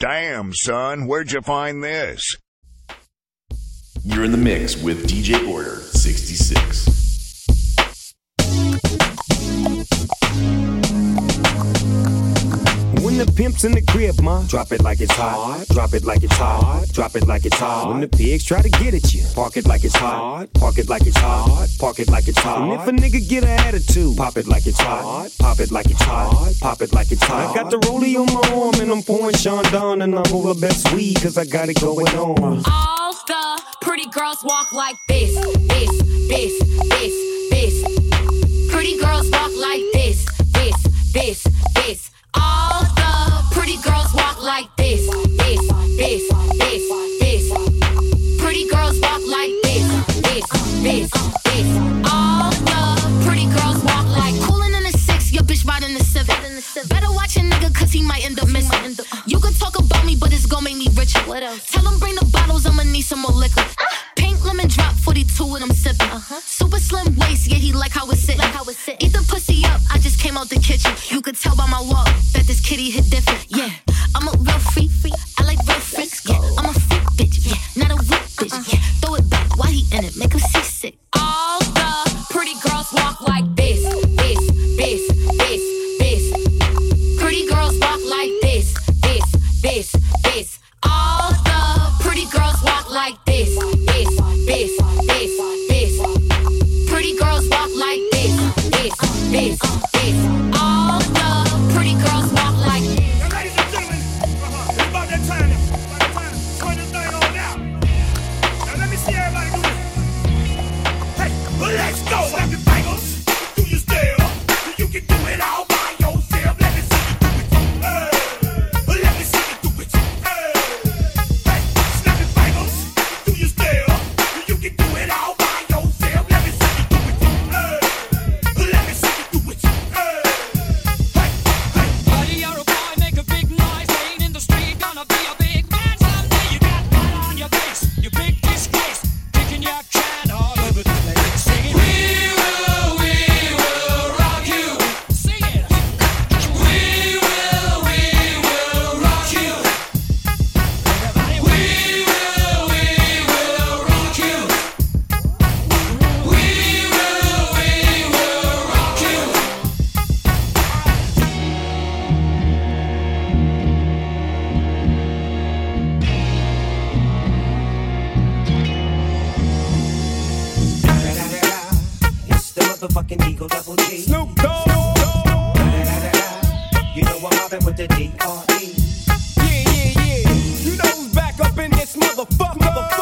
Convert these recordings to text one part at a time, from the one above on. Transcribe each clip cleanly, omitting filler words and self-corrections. Damn, son, where'd you find this? You're in the mix with djorder66. When the pimp's in the crib, ma, drop it like it's hot. Drop it like it's hot. Drop it like it's hot. When the pigs try to get at you, park it like it's hot. Park it like it's hot. Park it like it's hot. And if a nigga get an attitude, pop it like it's hot. Pop it like it's hot. Pop it like it's hot. I got the rollie on my arm and I'm pouring Sean Don and I'm over best weed cause I got it going on. All the pretty girls walk like this, this, this, this, this. Pretty girls walk like this, this, this, this. All the pretty girls walk like this, this, this, this, this. Pretty girls walk like this, this, this, this. All the pretty girls walk like coolin' in the six, your bitch riding the seven. Better watch a nigga cause he might end up missing. You can talk about me, but it's gon' make me richer. Tell him bring the bottles, I'ma need some more liquor. Pink lemon drop 42 and I'm sippin'. Super slim waist, yeah, he like how it's sitting. Eat the pussy up, I just came out the kitchen. You could tell by my walk that this kitty hit different. Yeah, I'm a real freak, I like real freaks. Yeah, I'm a freak bitch, yeah, not a weak bitch. Yeah, throw it back while he in it, make him seasick. All the pretty girls walk like this, this, this, this, this. Pretty girls walk like this, this, this, this. All the pretty girls walk like this, this, this, this, this. Pretty girls walk like this, this, this, this. All the pretty girls walk like this. And ladies and gentlemen, it's about that time now. About that time to turn this thing on out. Now let me see everybody do this. Hey, well, let's go. Slap your fingers. Do your step. You can do it all by yourself. Let me see you do it. Hey, let me see you do it. Hey, slap your fingers. Do your step. You can do it all by yourself. Let me see you do it. Let me see you do it. Hey. Buddy, you're a boy, make a big noise. Ain't in the street, gonna be a big man someday. You got blood on your face, you big disgrace, kicking your can all over the place, singing. We will rock you. Sing it. We will rock you. We will rock you. We will rock you. It's the motherfucking Eagle Double G. Snoop Dogg. You know I'm mobbing with the D.R.E. Yeah. You know who's back up in this motherfucker.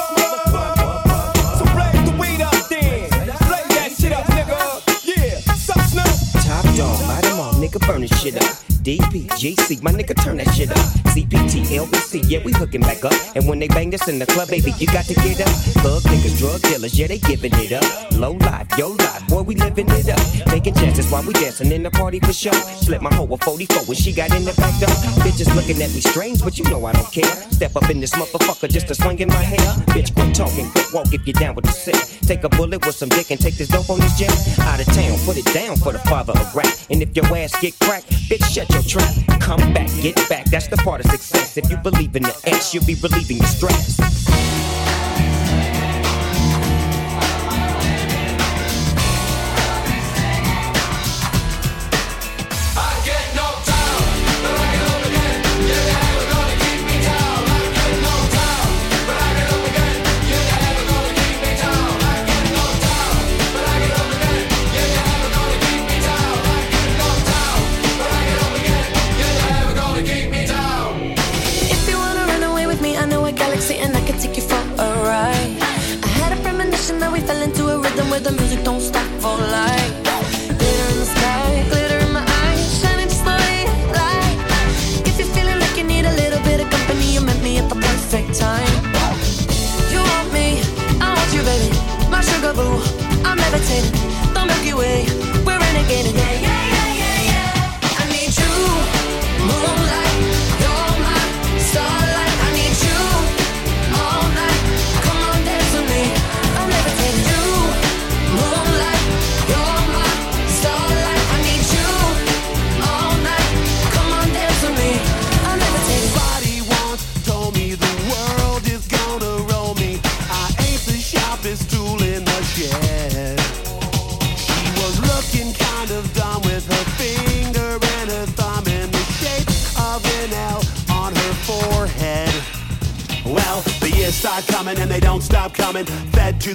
So blaze the weed up then. Blaze that shit up, nigga. Yeah. Sup, Snoop? Top dog, light 'em all, nigga, burn this shit up. DPGC, my nigga, turn that shit up. CPT, LBC, yeah, we hooking back up. And when they bang this in the club, baby, you got to get up. Thug niggas, drug dealers, yeah, they giving it up. Low life, yo life, boy, we living it up. Taking chances while we dancing in the party for sure. Slipped my hoe with 44 when she got in the back door. Bitches looking at me strange, but you know I don't care. Step up in this motherfucker just to swing in my hair. Bitch, quit talking, quit walk if you down with the sick. Take a bullet with some dick and take this dope on this jet. Out of town, put it down for the father of rap. And if your ass get cracked, bitch, shut your trap, come back, get back, that's the part of success. If you believe in the X, you'll be relieving your stress. If you wanna run away with me, I know a galaxy and I can take you for a ride. they start coming and they don't stop coming. Fed to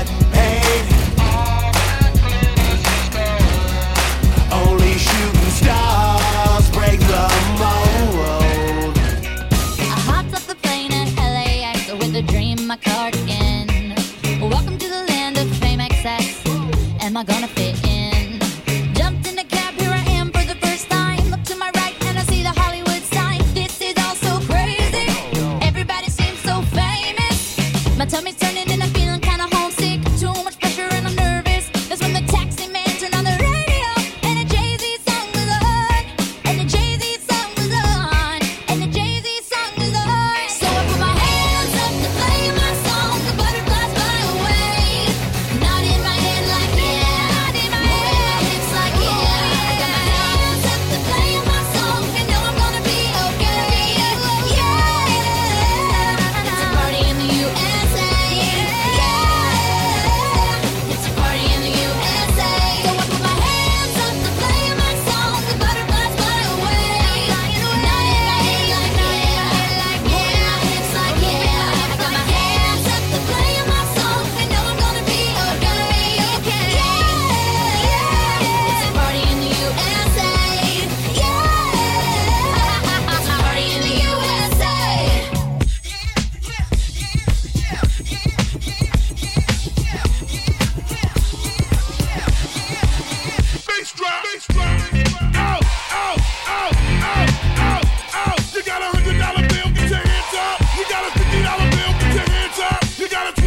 paid. Only shooting stars break the mold. I hopped off the plane at LAX with a dream in my cardigan. Welcome to the land of fame excess. Am I gonna fit in? Jumped in a cab, here I am for the first time. Look to my right and I see the Hollywood sign. This is all so crazy. Everybody seems so famous. My tummy's turning and I'm feeling kinda homesick. Too much pressure and I'm nervous. That's when the taxi man turned on the radio and the Jay-Z song was on. And the Jay-Z song was on. And the Jay-Z song was on. So I put my hands up to play my song. The butterflies fly away. Not in my head like yeah. Not in my head, it's like yeah. I got my hands up to play my song. I know I'm gonna be okay. Yeah. It's a party in the USA. Yeah. It's a party in the USA. So I put my hands up to play my song. The butterflies fly away. Not in my head like yeah. It's like yeah. I got my hands up to play my song. I know I'm gonna be okay. Yeah. It's a party in the USA. Yeah. It's a party in the USA. Bass drop, bass drop. Out, out, out, out, out, out. You got $100 bill, get your hands up. You got $50 bill, get your hands up. You got $20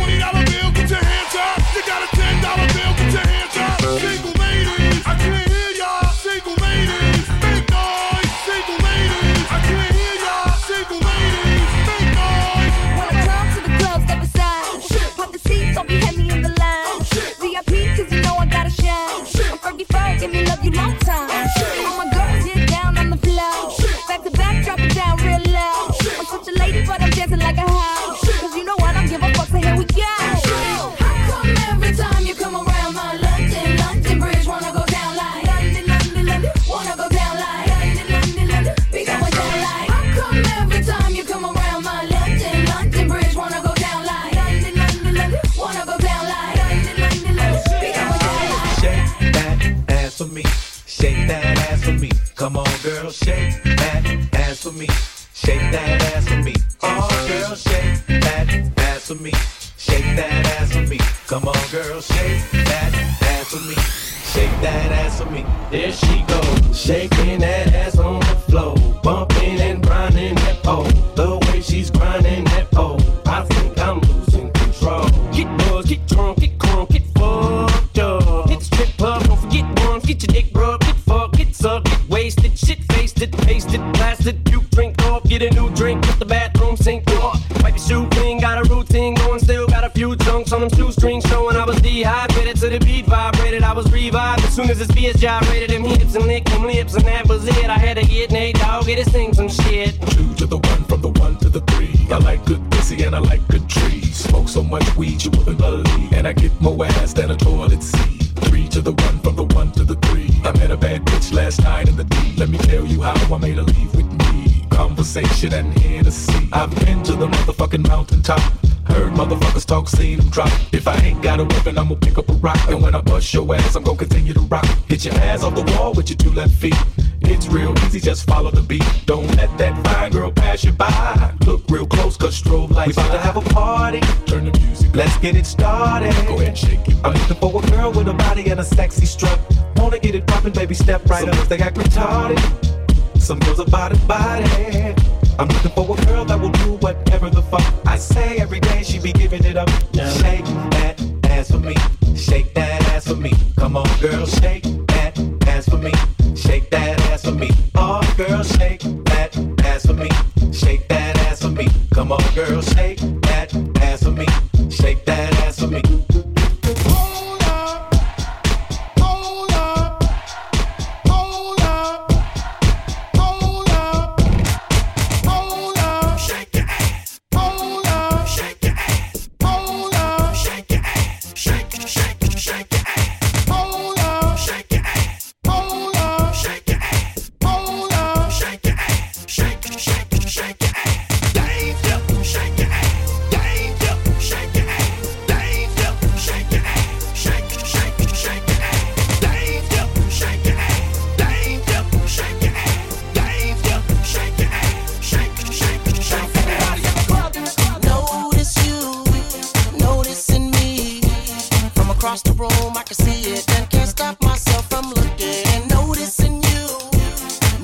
bill, get your hands up. You got $10 bill, get your hands up. Single ladies, I can't hear y'all. Single ladies, make noise. Single ladies, I can't hear y'all. Single ladies, make noise. When I come to the club, step aside. Pop the seats, don't be heavy in the line. VIP, cause you know I gotta shine. I'm Fergie Ferg, and we love you long time. All my girls get down on the floor. Back to back, drop it down real loud. I'm such a lady, but I'm dancing like a house. Cause you know what, I don't give a fuck, so here we go. How come every time you come around, my London, London bridge wanna go down like London, London, London, wanna go down like London, London, London, be going down like. How come every time you come around, my London, London bridge wanna go down like London, London, London, wanna go down like London, London, London, be going down like. Shake that ass for me. Shake that ass for me. Come on, girl, shake that ass for me. Shake that ass for me. Oh, girl, shake that ass for me. Shake that ass for me. Come on, girl, shake that ass for me. Shake that ass for me. There she goes, shaking that ass on the floor, bumping and grinding that pole. The way she's grinding that pole, I think I'm losing control. Get buzzed, get drunk, get crunk, get fucked up. Hit the strip club, don't forget once. Get your dick rubbed, get fucked, get sucked, get wasted, shit faced it, pasted, blasted. You drink off, get a new drink, hit the bathroom sink off. Wipe your shoe clean, got a routine going, still got a few chunks on them shoestrings showing. I was dehydrated to the beat vibrated, I was revived as soon as this beat gyrated. Them hips and lick them lips and that was it. I had to get Nate Dogg, get to sing some shit. 2 to the 1, from the 1 to the 3. I like good pussy and I like good trees. Smoke so much weed you wouldn't believe, and I get more ass than a toilet seat. 3 to the 1, from the 1 to the 3. I met a bad bitch last night in the D. Let me tell you how I made her leave with me. Conversation and Hennessy. I've been to the motherfucking mountaintop. Heard motherfuckers talk, seen them drop. If I ain't got a weapon, I'ma pick up a rock. And when I bust your ass, I'm gon' continue to rock. Hit your ass off the wall with your 2 left feet. It's real easy, just follow the beat. Don't let that fine girl pass you by. Look real close, cause strobe lights. We about to have a party. Turn the music up. Let's get it started. Go ahead, shake it. I'm looking for a girl with a body and a sexy strut. Wanna get it poppin', baby, step right up. Some girls, they act retarded. Some girls are body. I'm looking for a girl that will do whatever the fuck I say. Every day she be giving it up. Now shake that ass for me. Shake that ass for me. Come on, girl, shake that ass for me. Shake that ass for me. Oh, girl, shake that ass for me. Shake that ass for me. Come on, girl, shake that ass for me. Shake that ass for me. Hold up. Hold up. Hold across the room, I can see it, and can't stop myself from looking and noticing you,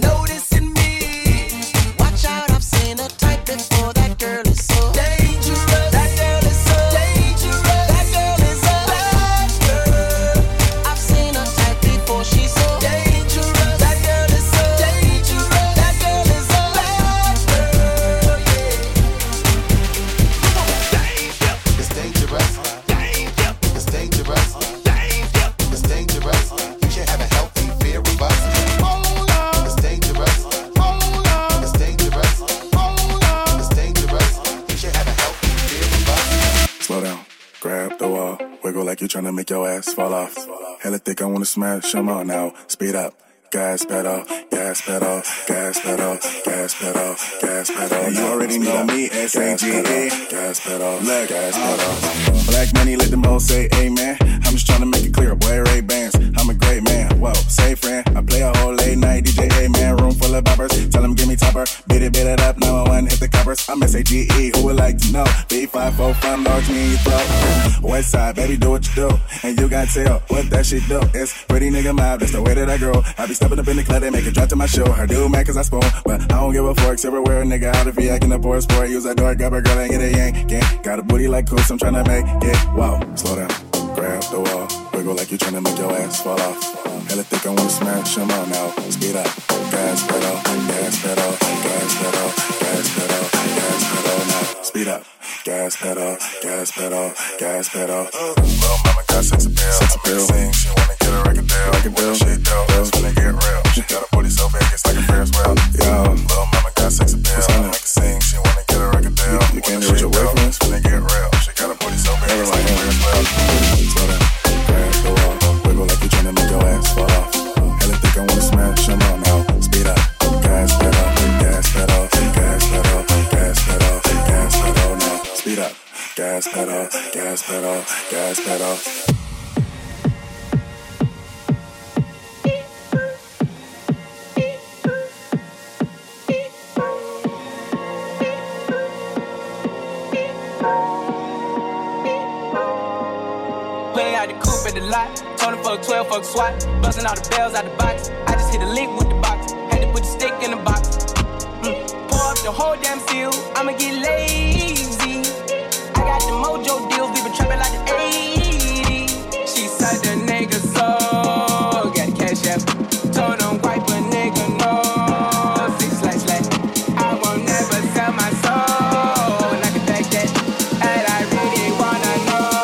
noticing me. Watch out, I've seen a type before. That girl is so dangerous. That girl is so dangerous. That girl is a bad girl. I've seen a type before. She's so dangerous. That girl is so dangerous. That girl is a bad girl. Yeah. Danger. It's dangerous. Danger. It's dangerous. Danger. It's dangerous. You can't have a healthy fear of us. Hold on. It's dangerous. Hold on. It's dangerous. Hold on. It's dangerous. You can't have a healthy fear of us. Slow down. Grab the wall. Wiggle like you're trying to make your ass fall off. Hella thick, I want to smash 'em all now. Speed up. Gas pedal, gas pedal, gas pedal, gas pedal, gas pedal. And you already know me, S-A-G-E. Gas pedal, look, gas pedal. Black money, let them hoes say amen. I'm just trying to make it clear, boy, Ray-Bans. I'm a great man, whoa, say friend. I play a whole late night, DJ A-man. Room full of boppers, tell them give me topper. Beat it up, number one, hit the coppers. I'm S-A-G-E, who would like to know? B545, front large me in your throat. West side, baby, do what you do. And you got to tell what that shit do. It's pretty nigga mob, that's the way that I grow. I be stepping up in the club, they make a drop to my show. Her dude mad cause I spoon, but I don't give a fork. Everywhere a nigga out if he acting a poor sport. Use that door, grab her girl and get a yank. Yeah. Got a booty like Coos, I'm tryna make it. Wow, slow down, grab the wall. Wiggle like you tryna make your ass fall off. Hella thick, I wanna smash them all now. Speed up, gas pedal, gas pedal, gas pedal, gas pedal, gas pedal now. Speed up, gas pedal, gas pedal, gas pedal. Little mama got sex appeal, sex appeal. She wanna get a record deal, record deal. She dope, that's when they get real. She got a booty so big it's like a Ferris wheel. Yo, little mama got sex appeal, make her sing. She wanna get a record deal. You can't do it your way from this when they get real. She got a booty so big it's like a Ferris wheel. Slow down, grab the wall, wiggle like you're tryna make your ass fall off. Hella thick, I wanna smash 'em all now. Speed up, gas pedal, gas pedal, gas pedal, gas pedal, gas pedal now. Speed up, gas pedal, gas pedal, gas pedal. Lot. Told him fuck 12, fuck SWAT. Buzzing all the bells out the box. I just hit a link with the box. Had to put the stick in the box. Pour up the whole damn seal. I'ma get lazy. I got the mojo deals. We been trapping like the 80s. She said the nigga so. Got the cash app. Told him wipe a nigga no. Six slash slash. I won't never sell my soul. And I can back that. And I really wanna know.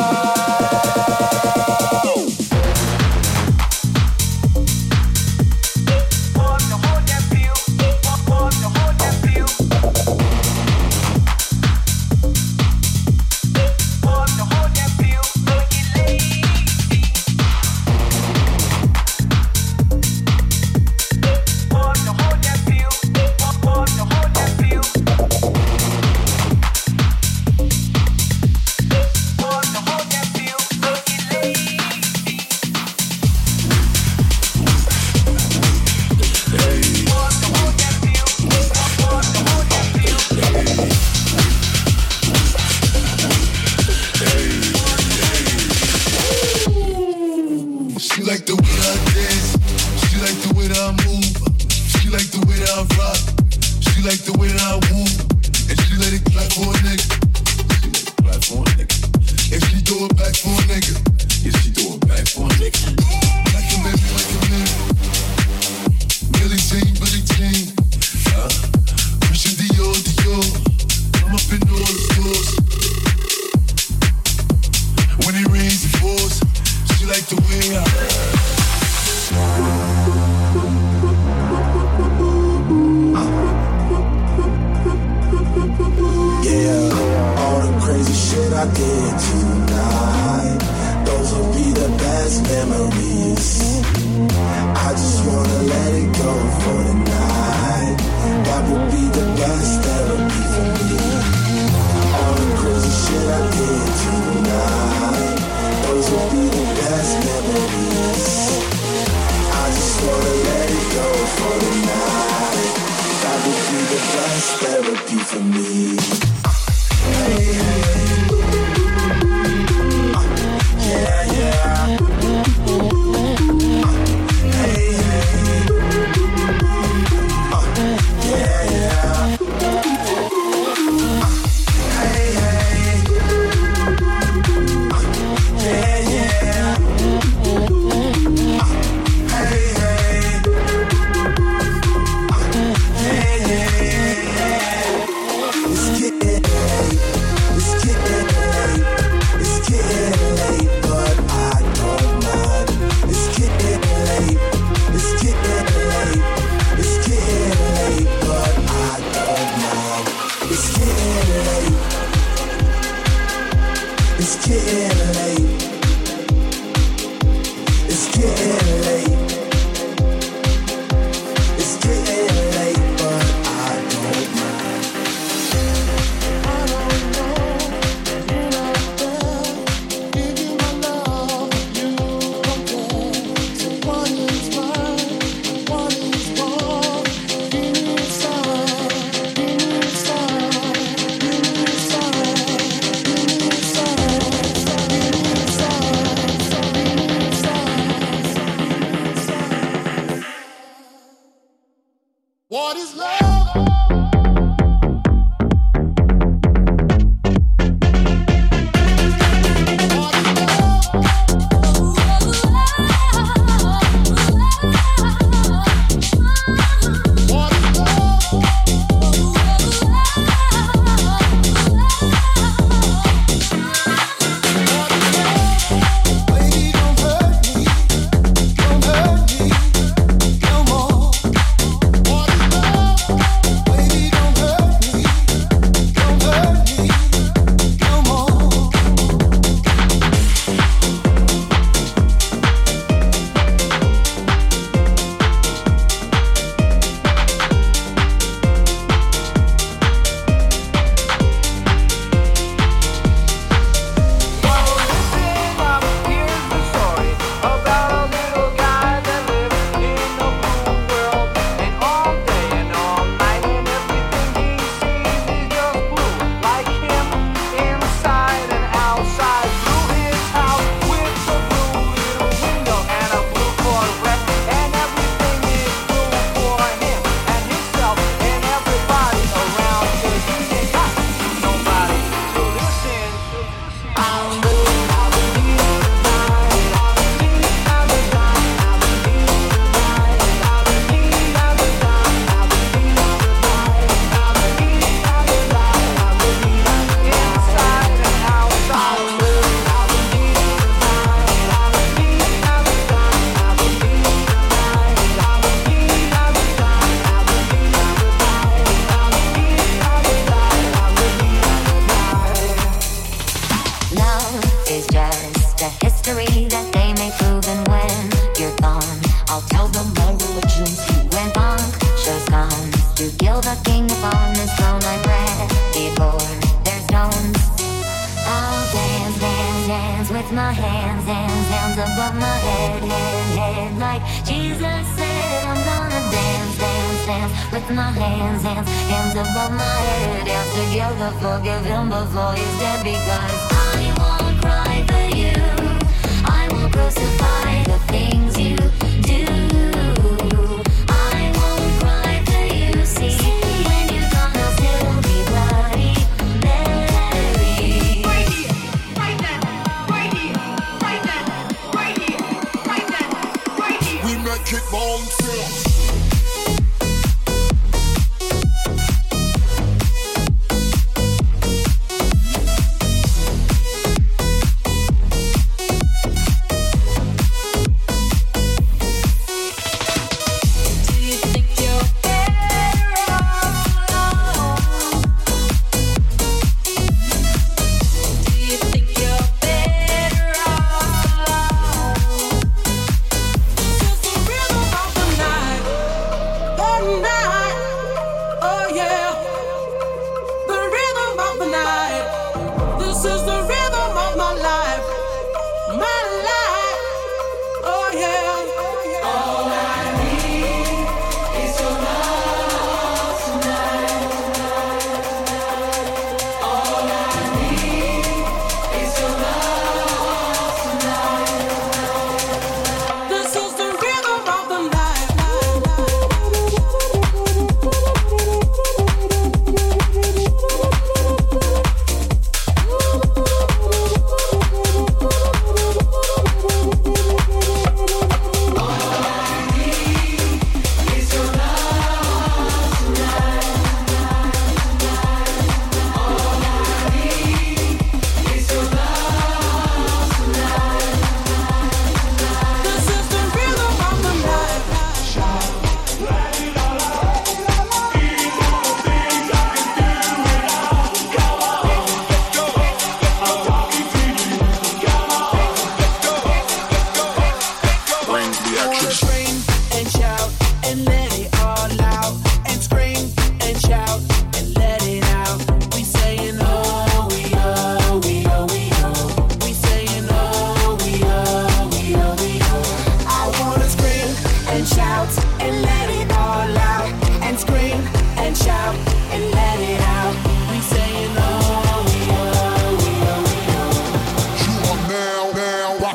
Yeah, yeah.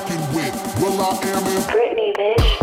rocking with. Well, I am in Britney, bitch.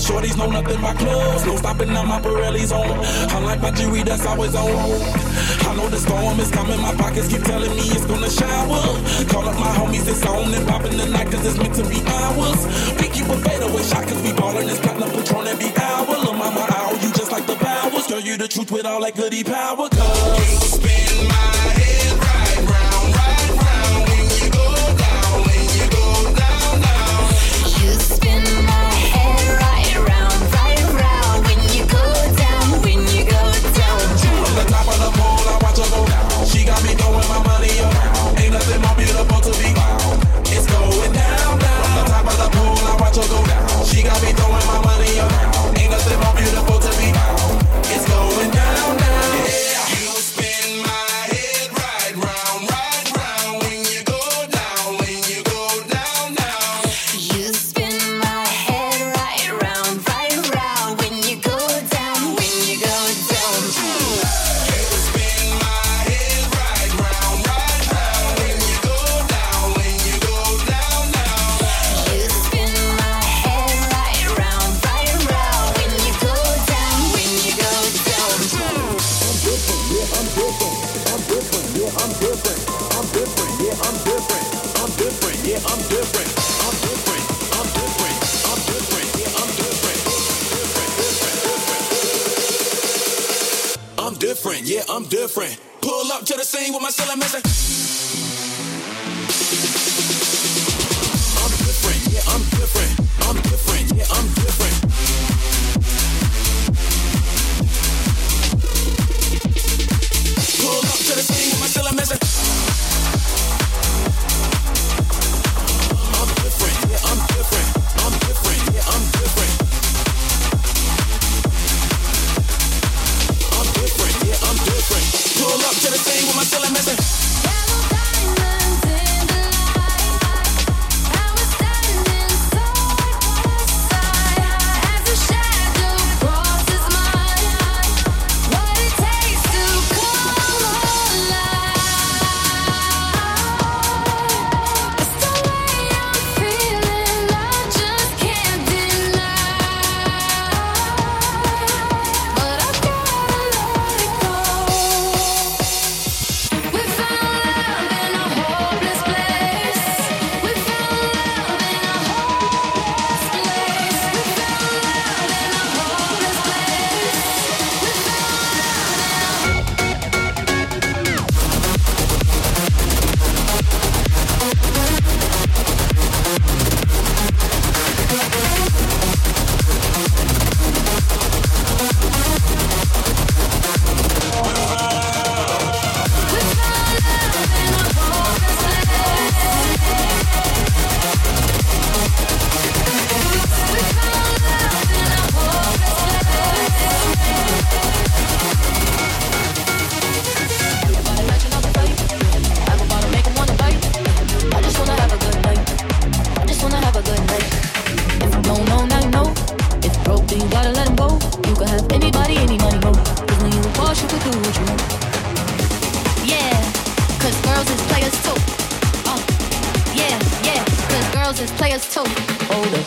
Shorties know nothing but clothes. No stopping on my Pirelli's on. I like my jewelry that's always on. I know the storm is coming. My pockets keep telling me it's gonna shower. Call up my homies, it's on and popping the night, cause it's meant to be ours. We keep a fadeaway shot, cause we ballin' this platinum Patron every hour. Lil' mama, owl, you just like the powers. Girl, you the truth with all that goody power. Cause you spin my head right round, right round. When you go down, when you go down, down. You spin my head right. She got me throwing my money around. Ain't nothing more beautiful to be found. It's going down, down. From the top of the pool, I watch her go down. She got me throwing my money around. Ain't nothing more beautiful to be found. It's going down, down. Yeah. You spin my head right round, when you go down, down. You spin my head right round, when you go down, down. Yeah, I'm different. Pull up to the scene with my cellar missing. I'm different. Yeah, I'm different. I'm different. Yeah, I'm different. Pull up to the scene with my cellar missing. I'm different. Yeah, I'm different. I'm different. Yeah, I'm different. I'm different. Pull up to the thing with my cellar missing. Yellow diamonds in the light. I was standing so high. versus players too. Hold up.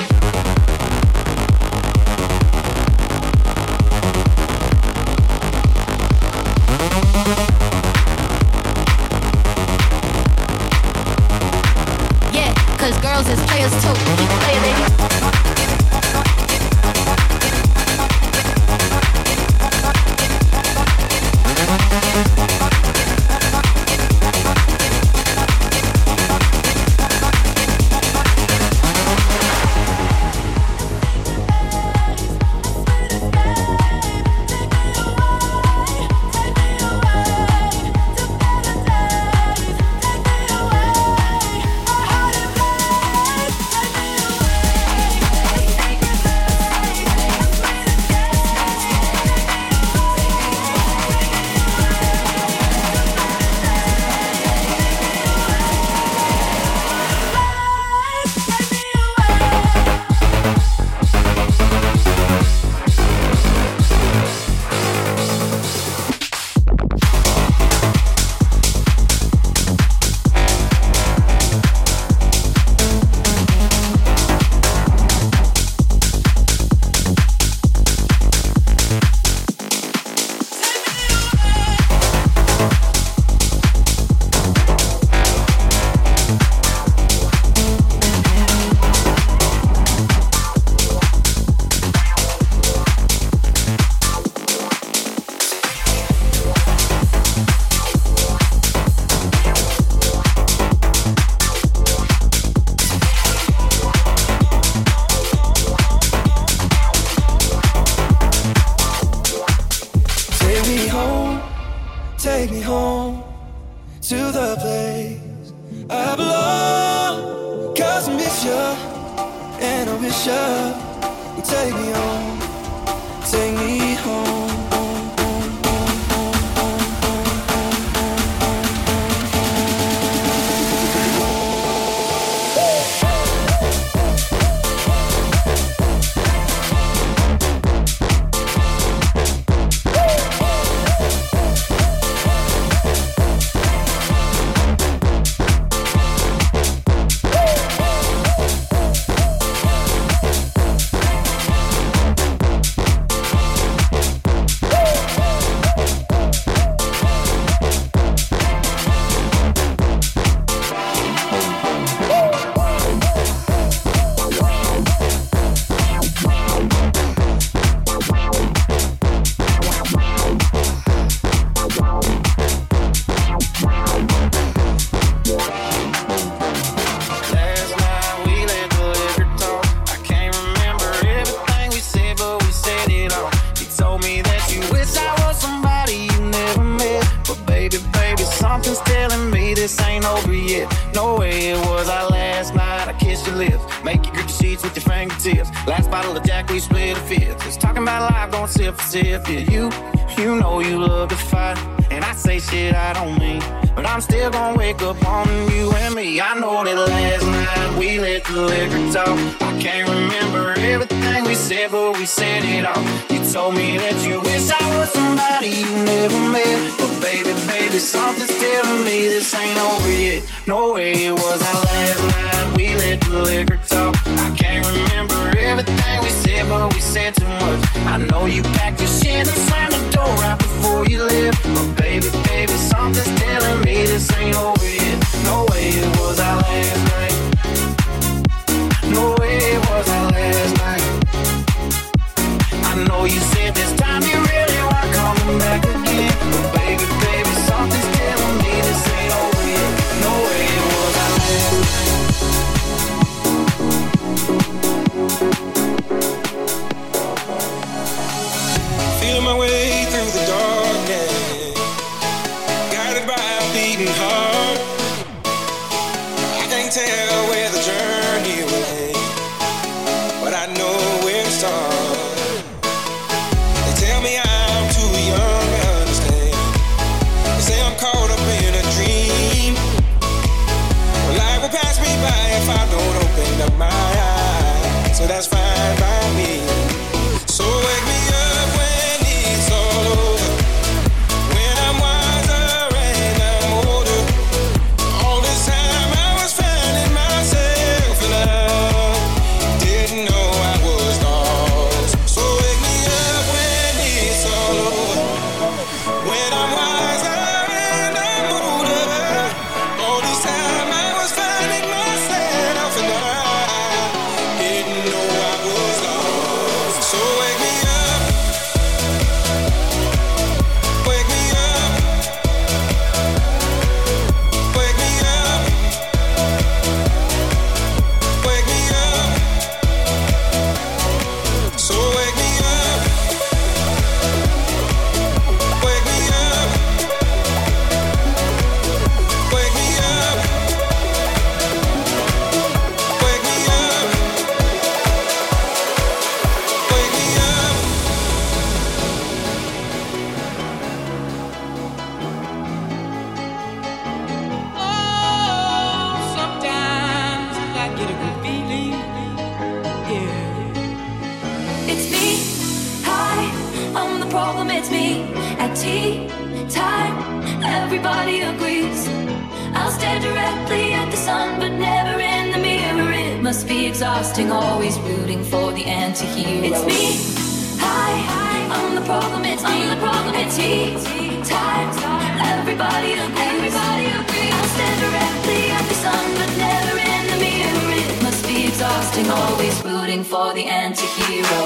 Yeah, cause girls is players too. Keep playing it. At tea time, everybody agrees. I'll stare directly at the sun, but never in the mirror. It must be exhausting, always rooting for the anti-hero. It's me, hi, I'm the problem. It's me, the problem. At tea time, everybody agrees. I'll stare directly at the sun, but never in the mirror. It must be exhausting, always rooting for the anti-hero.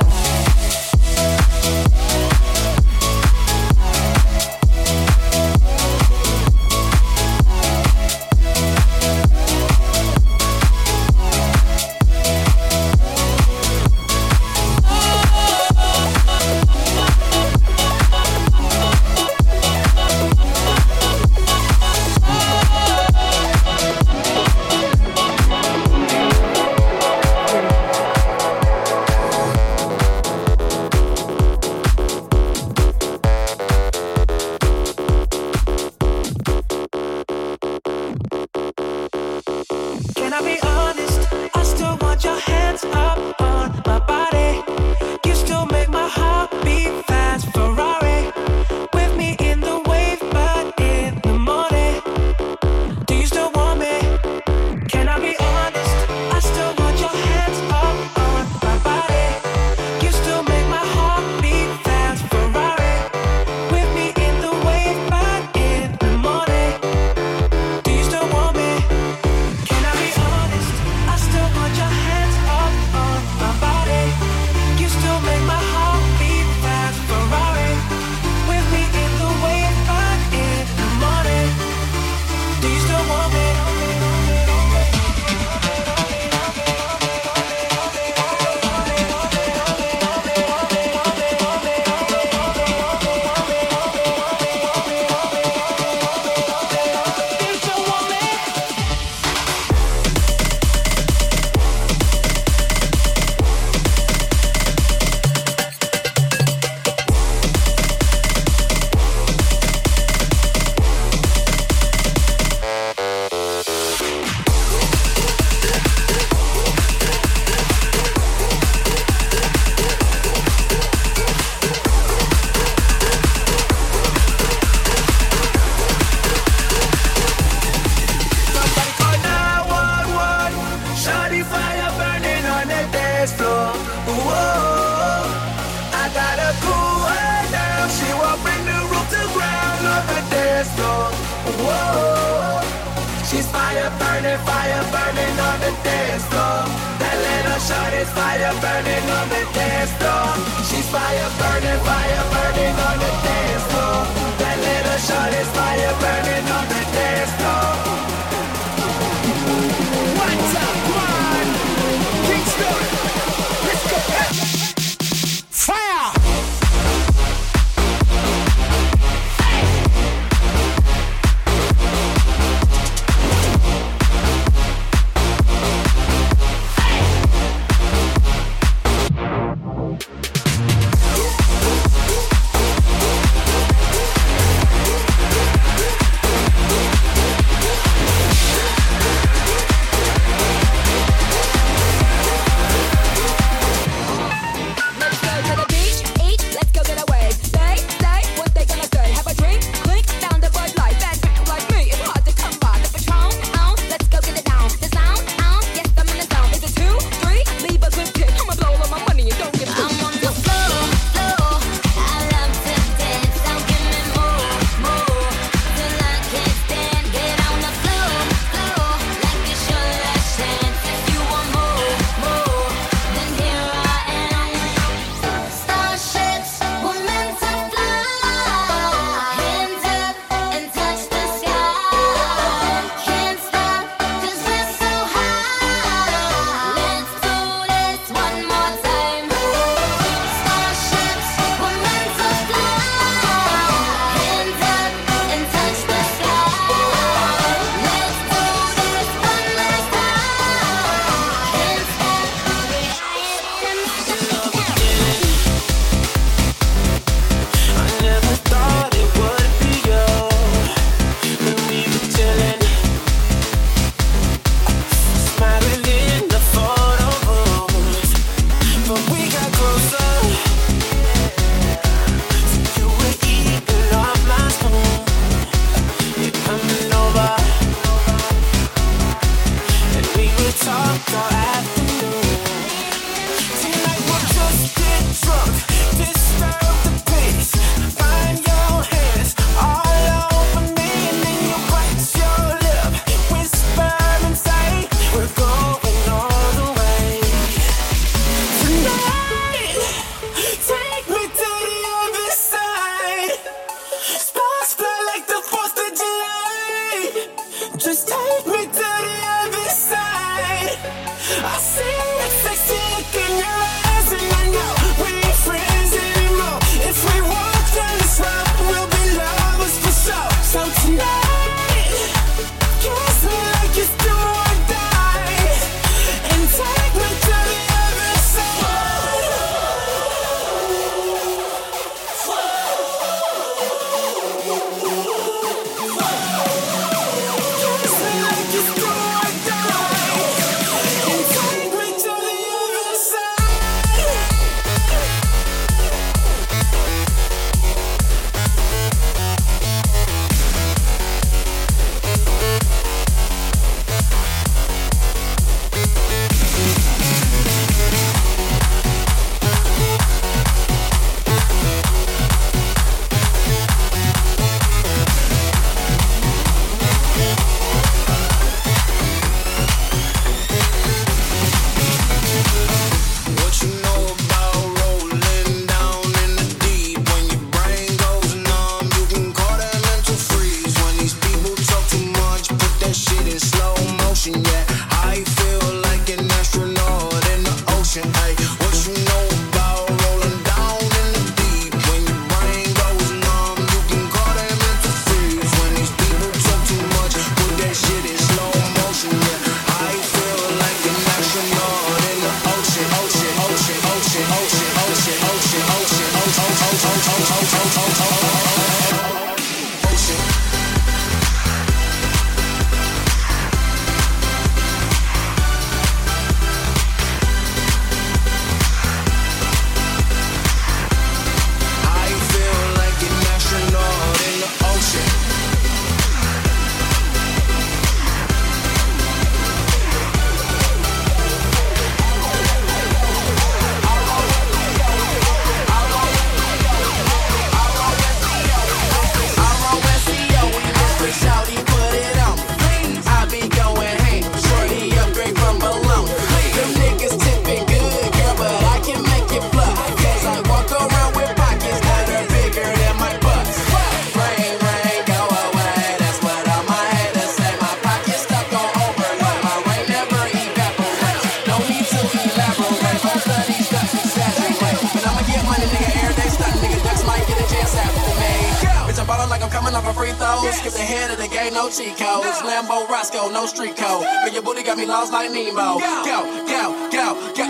free throws. Skip the head of the game, no cheat codes. Lambo Roscoe, no street code. But your booty got me lost like Nemo.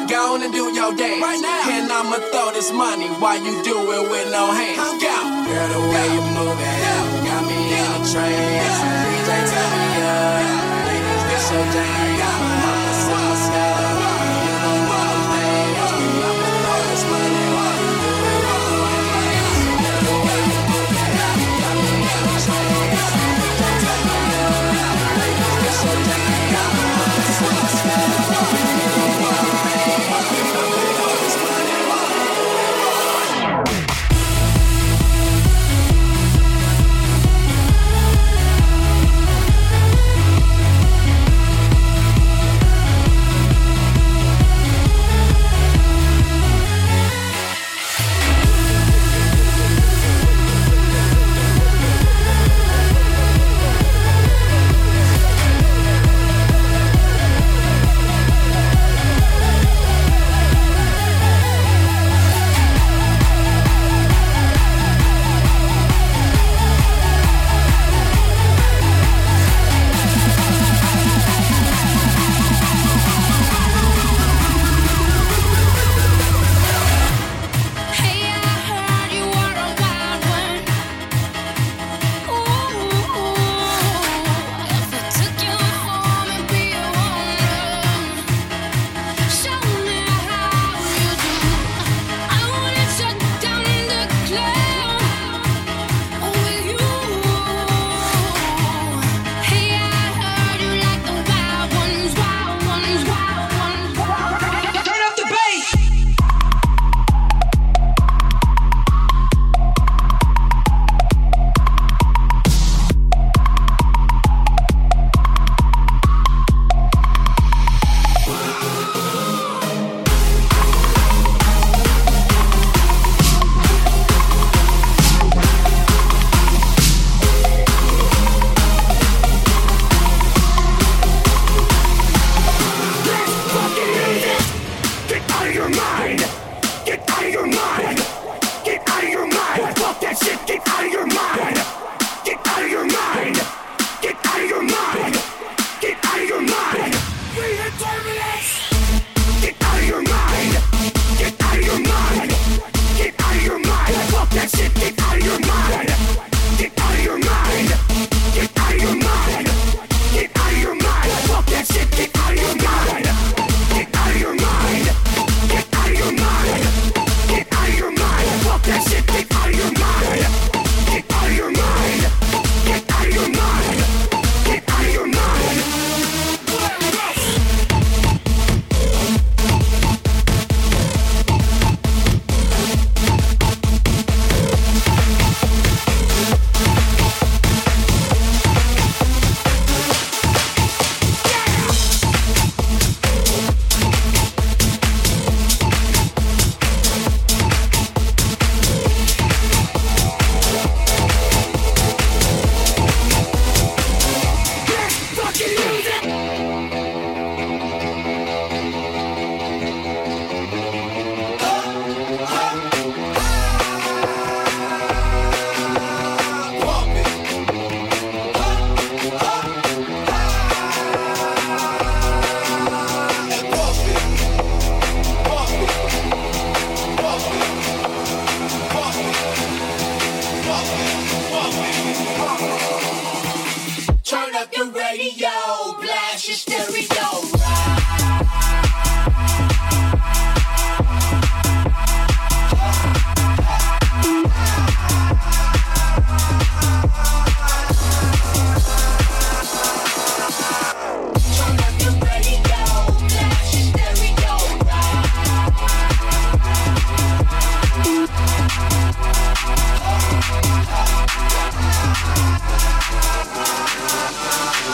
Go on and do your dance right now. And I'ma throw this money while you do it with no hands. Go. Girl, the way you move it got me in a trance. DJ, tell me up. Ladies, this your jam.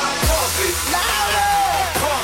Pump it louder.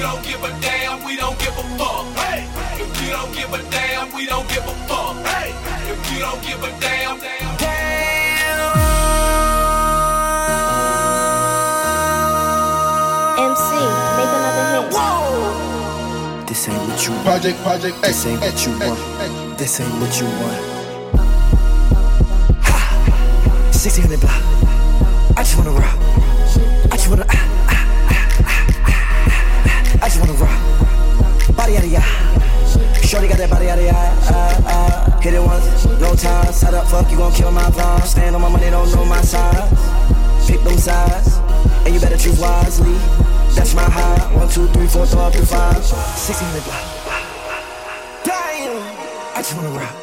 we don't give a damn, we don't give a fuck. Hey, if you don't give a damn, we don't give a fuck. Hey, if you don't give a damn, MC, make another hit. Whoa! This ain't what you want. Project X. This ain't what you want. This ain't what you want. 1600 block. I just wanna rock. I just wanna I just wanna rock. Body out of ya. Shorty got that body out of ya. Hit it once, no time. Side up, fuck you gon' kill my vibe. Stand on my money, don't know my size. Pick them sides, and you better choose wisely. That's my high. 1, 2, 3, 4, throw up to 5. 1600 block. Damn. I just wanna rock.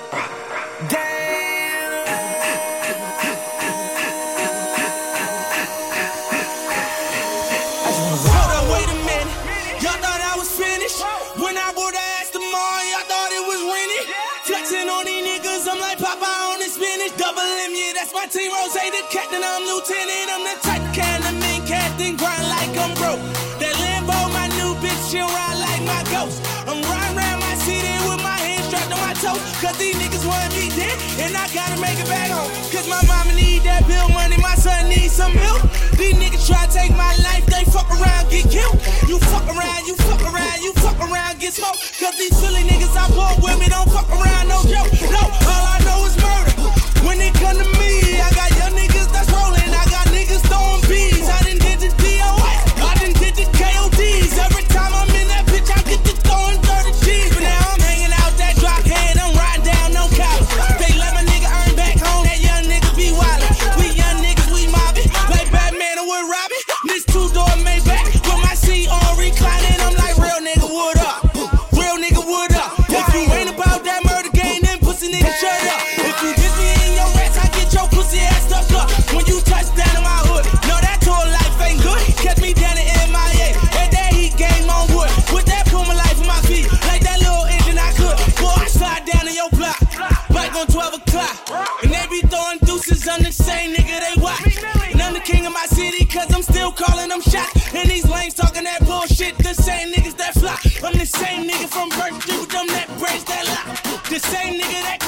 Team Rose, the captain, I'm lieutenant. I'm the type can, I'm in captain, grind like I'm broke. That Lambo, my new bitch, she'll ride like my ghost. I'm riding around my city with my hands strapped on my toes. Cause these niggas wanna be dead, and I gotta make it back home. Cause my mama need that bill money, my son needs some milk. These niggas try to take my life, they fuck around, get killed. You fuck around, you fuck around, you fuck around, get smoked. Cause these silly niggas I bought with me don't fuck around, no joke. No, all I know is murder. When it come to me, I got young niggas that's rolling. I got niggas throwing bees. I done did the DOS. I done did the KODs. Every time I'm in that bitch, I get to throwing 30 G's. But now I'm hanging out that drop hand. I'm riding down no college. They let my nigga earn back home. That young nigga be wildin'. We young niggas, we mobbin'. Like Batman and Wood Robin. This 2-door Maybach with my seat on reclining. I'm like, real nigga, what up? Real nigga, what up? If you ain't about that murder game, then pussy nigga, shut up. If you when you touch down in my hood, no, that tour life ain't good. Catch me down in MIA, and that heat game on wood. With that Puma life in my feet, like that little engine I could. Boy, I slide down in your block, bike on 12 o'clock. And they be throwing deuces on the same nigga they watch. And I'm the king of my city, cause I'm still calling them shots. And these lanes talking that bullshit, the same niggas that flock. I'm the same nigga from Berkeley, with them that braids that lock. The same nigga that